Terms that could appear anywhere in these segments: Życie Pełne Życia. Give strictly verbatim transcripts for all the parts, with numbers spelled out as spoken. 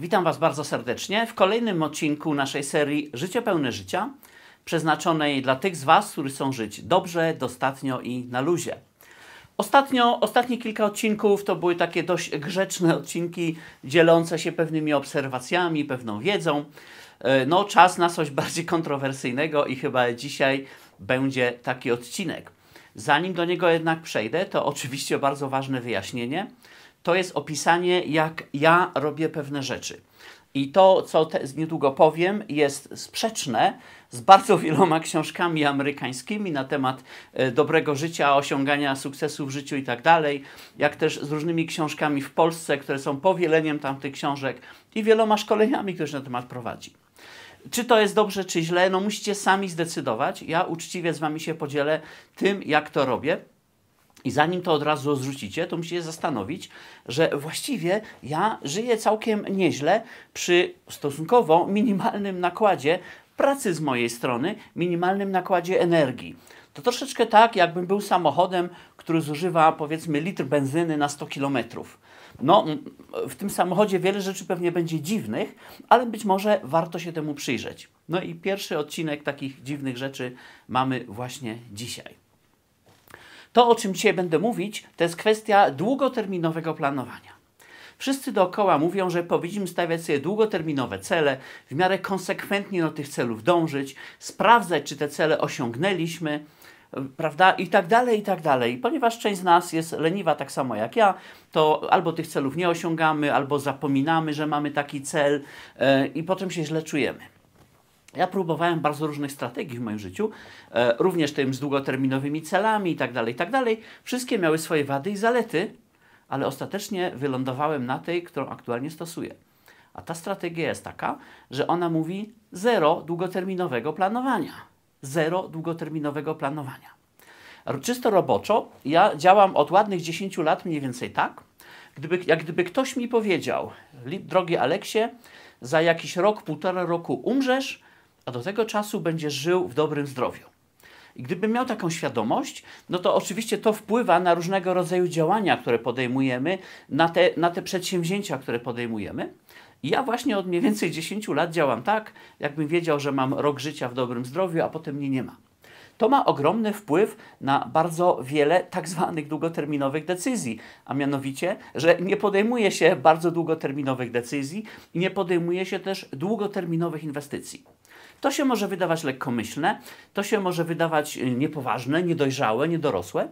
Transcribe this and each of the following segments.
Witam Was bardzo serdecznie w kolejnym odcinku naszej serii Życie Pełne Życia, przeznaczonej dla tych z Was, którzy chcą żyć dobrze, dostatnio i na luzie. Ostatnio, ostatnie kilka odcinków to były takie dość grzeczne odcinki, dzielące się pewnymi obserwacjami, pewną wiedzą. No, czas na coś bardziej kontrowersyjnego i chyba dzisiaj będzie taki odcinek. Zanim do niego jednak przejdę, to oczywiście bardzo ważne wyjaśnienie. To jest opisanie, jak ja robię pewne rzeczy. I to, co te, niedługo powiem, jest sprzeczne z bardzo wieloma książkami amerykańskimi na temat e, dobrego życia, osiągania sukcesu w życiu i tak dalej, jak też z różnymi książkami w Polsce, które są powieleniem tamtych książek i wieloma szkoleniami, które się na temat prowadzi. Czy to jest dobrze, czy źle? No musicie sami zdecydować. Ja uczciwie z Wami się podzielę tym, jak to robię. I zanim to od razu odrzucicie, to musicie zastanowić, że właściwie ja żyję całkiem nieźle przy stosunkowo minimalnym nakładzie pracy z mojej strony, minimalnym nakładzie energii. To troszeczkę tak, jakbym był samochodem, który zużywa powiedzmy litr benzyny na sto kilometrów. No, w tym samochodzie wiele rzeczy pewnie będzie dziwnych, ale być może warto się temu przyjrzeć. No i pierwszy odcinek takich dziwnych rzeczy mamy właśnie dzisiaj. To, o czym dzisiaj będę mówić, to jest kwestia długoterminowego planowania. Wszyscy dookoła mówią, że powinniśmy stawiać sobie długoterminowe cele, w miarę konsekwentnie do tych celów dążyć, sprawdzać, czy te cele osiągnęliśmy, prawda, i tak dalej, i tak dalej. Ponieważ część z nas jest leniwa, tak samo jak ja, to albo tych celów nie osiągamy, albo zapominamy, że mamy taki cel yy, i potem się źle czujemy. Ja próbowałem bardzo różnych strategii w moim życiu, e, również tym z długoterminowymi celami i tak dalej, i tak dalej. Wszystkie miały swoje wady i zalety, ale ostatecznie wylądowałem na tej, którą aktualnie stosuję. A ta strategia jest taka, że ona mówi zero długoterminowego planowania. Zero długoterminowego planowania. Czysto roboczo ja działam od ładnych dziesięciu lat mniej więcej tak, gdyby, jak gdyby ktoś mi powiedział, drogi Aleksie, za jakiś rok, półtora roku umrzesz, a do tego czasu będziesz żył w dobrym zdrowiu. I gdybym miał taką świadomość, no to oczywiście to wpływa na różnego rodzaju działania, które podejmujemy, na te, na te przedsięwzięcia, które podejmujemy. I ja właśnie od mniej więcej dziesięciu lat działam tak, jakbym wiedział, że mam rok życia w dobrym zdrowiu, a potem mnie nie ma. To ma ogromny wpływ na bardzo wiele tak zwanych długoterminowych decyzji, a mianowicie, że nie podejmuje się bardzo długoterminowych decyzji i nie podejmuje się też długoterminowych inwestycji. To się może wydawać lekkomyślne, to się może wydawać niepoważne, niedojrzałe, niedorosłe,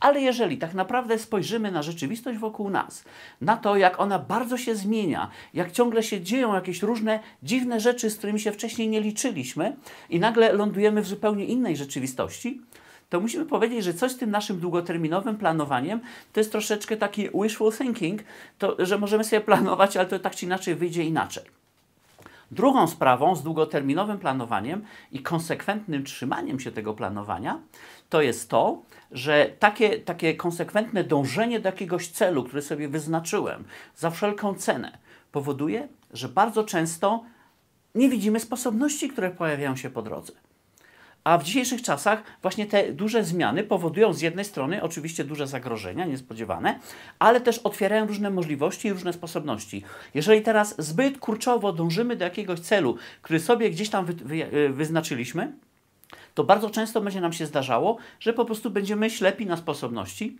ale jeżeli tak naprawdę spojrzymy na rzeczywistość wokół nas, na to, jak ona bardzo się zmienia, jak ciągle się dzieją jakieś różne dziwne rzeczy, z którymi się wcześniej nie liczyliśmy i nagle lądujemy w zupełnie innej rzeczywistości, to musimy powiedzieć, że coś z tym naszym długoterminowym planowaniem to jest troszeczkę taki wishful thinking, to, że możemy sobie planować, ale to tak czy inaczej wyjdzie inaczej. Drugą sprawą z długoterminowym planowaniem i konsekwentnym trzymaniem się tego planowania to jest to, że takie, takie konsekwentne dążenie do jakiegoś celu, który sobie wyznaczyłem za wszelką cenę, powoduje, że bardzo często nie widzimy sposobności, które pojawiają się po drodze. A w dzisiejszych czasach właśnie te duże zmiany powodują z jednej strony oczywiście duże zagrożenia, niespodziewane, ale też otwierają różne możliwości i różne sposobności. Jeżeli teraz zbyt kurczowo dążymy do jakiegoś celu, który sobie gdzieś tam wy, wy, wyznaczyliśmy, to bardzo często będzie nam się zdarzało, że po prostu będziemy ślepi na sposobności,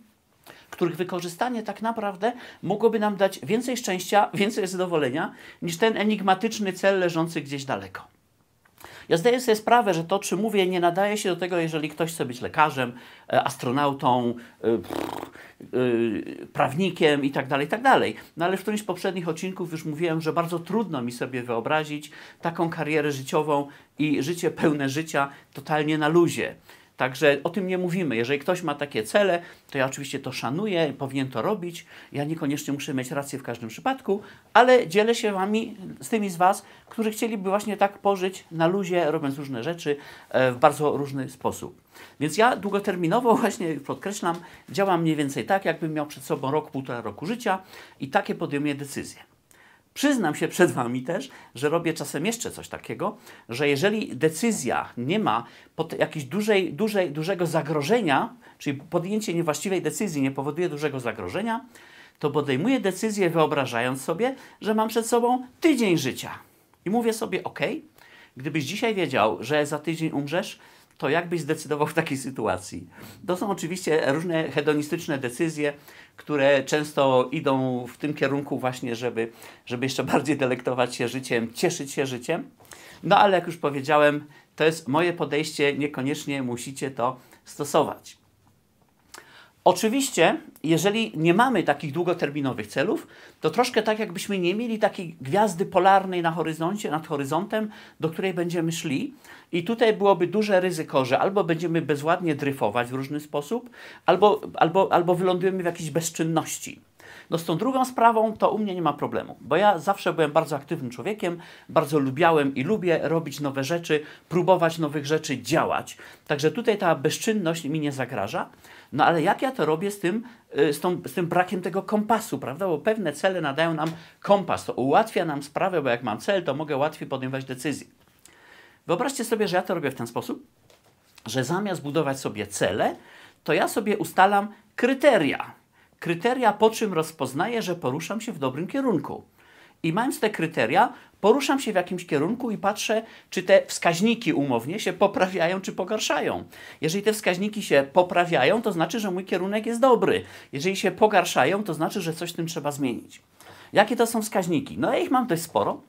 których wykorzystanie tak naprawdę mogłoby nam dać więcej szczęścia, więcej zadowolenia niż ten enigmatyczny cel leżący gdzieś daleko. Ja zdaję sobie sprawę, że to, czy mówię, nie nadaje się do tego, jeżeli ktoś chce być lekarzem, astronautą, pff, yy, prawnikiem itd., itd. No ale w którymś z poprzednich odcinków już mówiłem, że bardzo trudno mi sobie wyobrazić taką karierę życiową i życie pełne życia totalnie na luzie. Także o tym nie mówimy. Jeżeli ktoś ma takie cele, to ja oczywiście to szanuję, powinien to robić. Ja niekoniecznie muszę mieć rację w każdym przypadku, ale dzielę się wami, z tymi z was, którzy chcieliby właśnie tak pożyć na luzie, robiąc różne rzeczy w bardzo różny sposób. Więc ja długoterminowo właśnie, podkreślam, działam mniej więcej tak, jakbym miał przed sobą rok, półtora roku życia i takie podejmuję decyzje. Przyznam się przed Wami też, że robię czasem jeszcze coś takiego, że jeżeli decyzja nie ma jakiegoś dużej, dużej, dużego zagrożenia, czyli podjęcie niewłaściwej decyzji nie powoduje dużego zagrożenia, to podejmuję decyzję, wyobrażając sobie, że mam przed sobą tydzień życia. I mówię sobie, ok, gdybyś dzisiaj wiedział, że za tydzień umrzesz, to jak byś zdecydował w takiej sytuacji? To są oczywiście różne hedonistyczne decyzje, które często idą w tym kierunku właśnie, żeby, żeby jeszcze bardziej delektować się życiem, cieszyć się życiem. No ale jak już powiedziałem, to jest moje podejście, niekoniecznie musicie to stosować. Oczywiście, jeżeli nie mamy takich długoterminowych celów, to troszkę tak, jakbyśmy nie mieli takiej gwiazdy polarnej na horyzoncie, nad horyzontem, do której będziemy szli. I tutaj byłoby duże ryzyko, że albo będziemy bezładnie dryfować w różny sposób, albo, albo, albo wylądujemy w jakiejś bezczynności. No z tą drugą sprawą to u mnie nie ma problemu, bo ja zawsze byłem bardzo aktywnym człowiekiem, bardzo lubiałem i lubię robić nowe rzeczy, próbować nowych rzeczy, działać. Także tutaj ta bezczynność mi nie zagraża. No ale jak ja to robię z tym, z tą, z tym brakiem tego kompasu, prawda? Bo pewne cele nadają nam kompas, to ułatwia nam sprawę, bo jak mam cel, to mogę łatwiej podejmować decyzje. Wyobraźcie sobie, że ja to robię w ten sposób, że zamiast budować sobie cele, to ja sobie ustalam kryteria. Kryteria, po czym rozpoznaję, że poruszam się w dobrym kierunku. I mając te kryteria, poruszam się w jakimś kierunku i patrzę, czy te wskaźniki umownie się poprawiają, czy pogarszają. Jeżeli te wskaźniki się poprawiają, to znaczy, że mój kierunek jest dobry. Jeżeli się pogarszają, to znaczy, że coś w tym trzeba zmienić. Jakie to są wskaźniki? No ja ich mam dość sporo.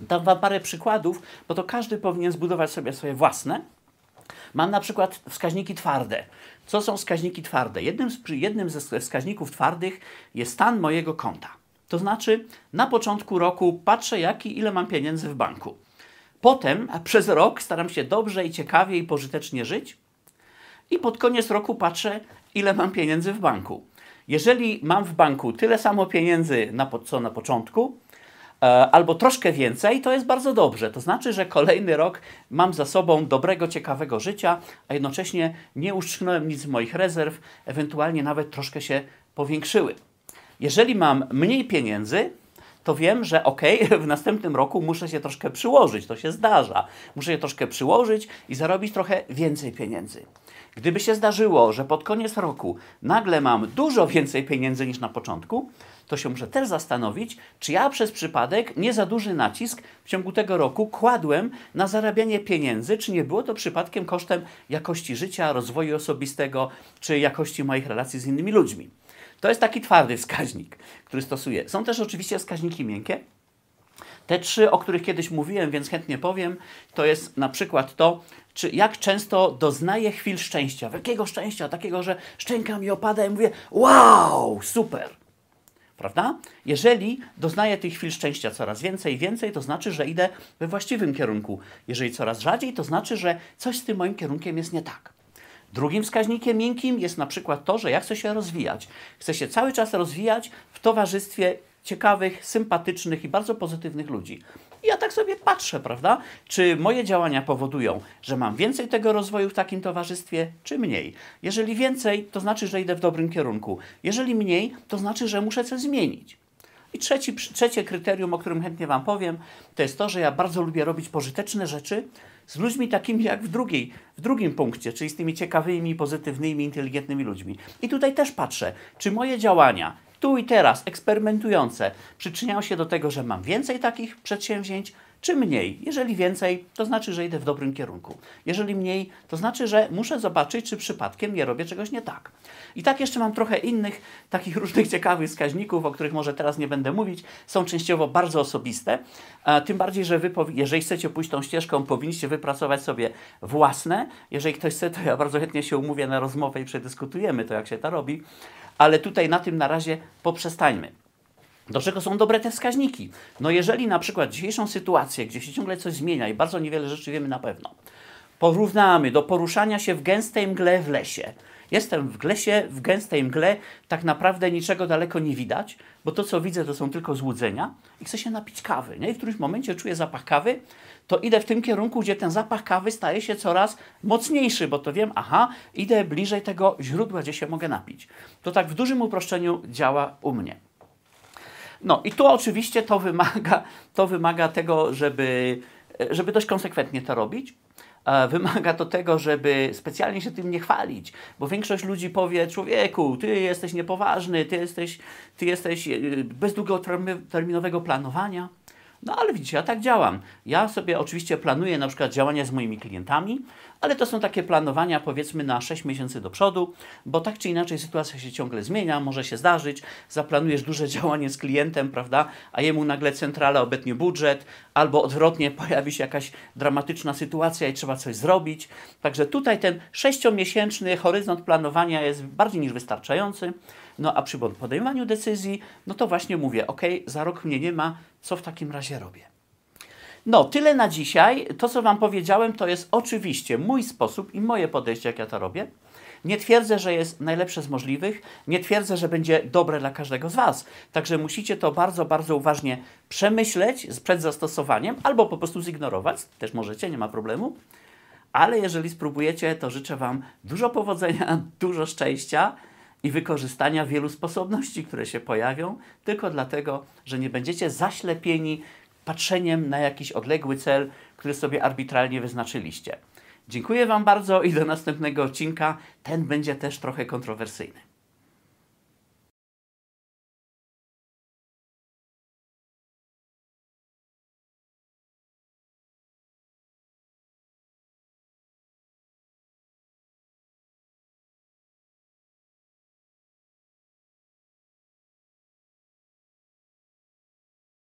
Dam wam parę przykładów, bo to każdy powinien zbudować sobie swoje własne. Mam na przykład wskaźniki twarde. Co są wskaźniki twarde? Jednym, z, jednym ze wskaźników twardych jest stan mojego konta. To znaczy na początku roku patrzę, jaki, ile mam pieniędzy w banku. Potem przez rok staram się dobrze i ciekawie i pożytecznie żyć. I pod koniec roku patrzę, ile mam pieniędzy w banku. Jeżeli mam w banku tyle samo pieniędzy, na, co na początku, albo troszkę więcej, to jest bardzo dobrze. To znaczy, że kolejny rok mam za sobą dobrego, ciekawego życia, a jednocześnie nie uszczknąłem nic z moich rezerw, ewentualnie nawet troszkę się powiększyły. Jeżeli mam mniej pieniędzy, to wiem, że ok, w następnym roku muszę się troszkę przyłożyć, to się zdarza. Muszę się troszkę przyłożyć i zarobić trochę więcej pieniędzy. Gdyby się zdarzyło, że pod koniec roku nagle mam dużo więcej pieniędzy niż na początku, to się muszę też zastanowić, czy ja przez przypadek nie za duży nacisk w ciągu tego roku kładłem na zarabianie pieniędzy, czy nie było to przypadkiem kosztem jakości życia, rozwoju osobistego, czy jakości moich relacji z innymi ludźmi. To jest taki twardy wskaźnik, który stosuję. Są też oczywiście wskaźniki miękkie. Te trzy, o których kiedyś mówiłem, więc chętnie powiem, to jest na przykład to, czy jak często doznaję chwil szczęścia, wielkiego szczęścia, takiego, że szczęka mi opada i mówię wow, super. Prawda? Jeżeli doznaję tych chwil szczęścia coraz więcej i więcej, to znaczy, że idę we właściwym kierunku. Jeżeli coraz rzadziej, to znaczy, że coś z tym moim kierunkiem jest nie tak. Drugim wskaźnikiem miękkim jest na przykład to, że ja chcę się rozwijać. Chcę się cały czas rozwijać w towarzystwie ciekawych, sympatycznych i bardzo pozytywnych ludzi. I ja tak sobie patrzę, prawda? Czy moje działania powodują, że mam więcej tego rozwoju w takim towarzystwie, czy mniej? Jeżeli więcej, to znaczy, że idę w dobrym kierunku. Jeżeli mniej, to znaczy, że muszę coś zmienić. I trzeci, trzecie kryterium, o którym chętnie wam powiem, to jest to, że ja bardzo lubię robić pożyteczne rzeczy z ludźmi takimi jak w, drugiej, w drugim punkcie, czyli z tymi ciekawymi, pozytywnymi, inteligentnymi ludźmi. I tutaj też patrzę, czy moje działania tu i teraz, eksperymentujące, przyczyniają się do tego, że mam więcej takich przedsięwzięć, czy mniej. Jeżeli więcej, to znaczy, że idę w dobrym kierunku. Jeżeli mniej, to znaczy, że muszę zobaczyć, czy przypadkiem nie robię czegoś nie tak. I tak jeszcze mam trochę innych, takich różnych ciekawych wskaźników, o których może teraz nie będę mówić. Są częściowo bardzo osobiste. Tym bardziej, że wy, jeżeli chcecie pójść tą ścieżką, powinniście wypracować sobie własne. Jeżeli ktoś chce, to ja bardzo chętnie się umówię na rozmowę i przedyskutujemy to, jak się to robi. Ale tutaj na tym na razie poprzestańmy. Do czego są dobre te wskaźniki? No jeżeli na przykład dzisiejszą sytuację, gdzie się ciągle coś zmienia i bardzo niewiele rzeczy wiemy na pewno, porównamy do poruszania się w gęstej mgle w lesie. Jestem w lesie, w gęstej mgle, tak naprawdę niczego daleko nie widać, bo to, co widzę, to są tylko złudzenia i chcę się napić kawy. Nie? I w którymś momencie czuję zapach kawy, to idę w tym kierunku, gdzie ten zapach kawy staje się coraz mocniejszy, bo to wiem, aha, idę bliżej tego źródła, gdzie się mogę napić. To tak w dużym uproszczeniu działa u mnie. No i tu oczywiście to wymaga, to wymaga tego, żeby, żeby dość konsekwentnie to robić. wymaga to tego, żeby specjalnie się tym nie chwalić, bo większość ludzi powie: człowieku, ty jesteś niepoważny, ty jesteś, ty jesteś bez długoterminowego planowania. No ale widzicie, ja tak działam. Ja sobie oczywiście planuję na przykład działania z moimi klientami, ale to są takie planowania powiedzmy na sześć miesięcy do przodu, bo tak czy inaczej sytuacja się ciągle zmienia, może się zdarzyć, zaplanujesz duże działanie z klientem, prawda, a jemu nagle centrala obetnie budżet, albo odwrotnie pojawi się jakaś dramatyczna sytuacja i trzeba coś zrobić. Także tutaj ten sześciomiesięczny horyzont planowania jest bardziej niż wystarczający. No a przy podejmowaniu decyzji, no to właśnie mówię, ok, za rok mnie nie ma, co w takim razie robię? No, tyle na dzisiaj. To, co Wam powiedziałem, to jest oczywiście mój sposób i moje podejście, jak ja to robię. Nie twierdzę, że jest najlepsze z możliwych, nie twierdzę, że będzie dobre dla każdego z Was. Także musicie to bardzo, bardzo uważnie przemyśleć przed zastosowaniem albo po prostu zignorować, też możecie, nie ma problemu. Ale jeżeli spróbujecie, to życzę Wam dużo powodzenia, dużo szczęścia i wykorzystania wielu sposobności, które się pojawią, tylko dlatego, że nie będziecie zaślepieni patrzeniem na jakiś odległy cel, który sobie arbitralnie wyznaczyliście. Dziękuję Wam bardzo i do następnego odcinka. Ten będzie też trochę kontrowersyjny.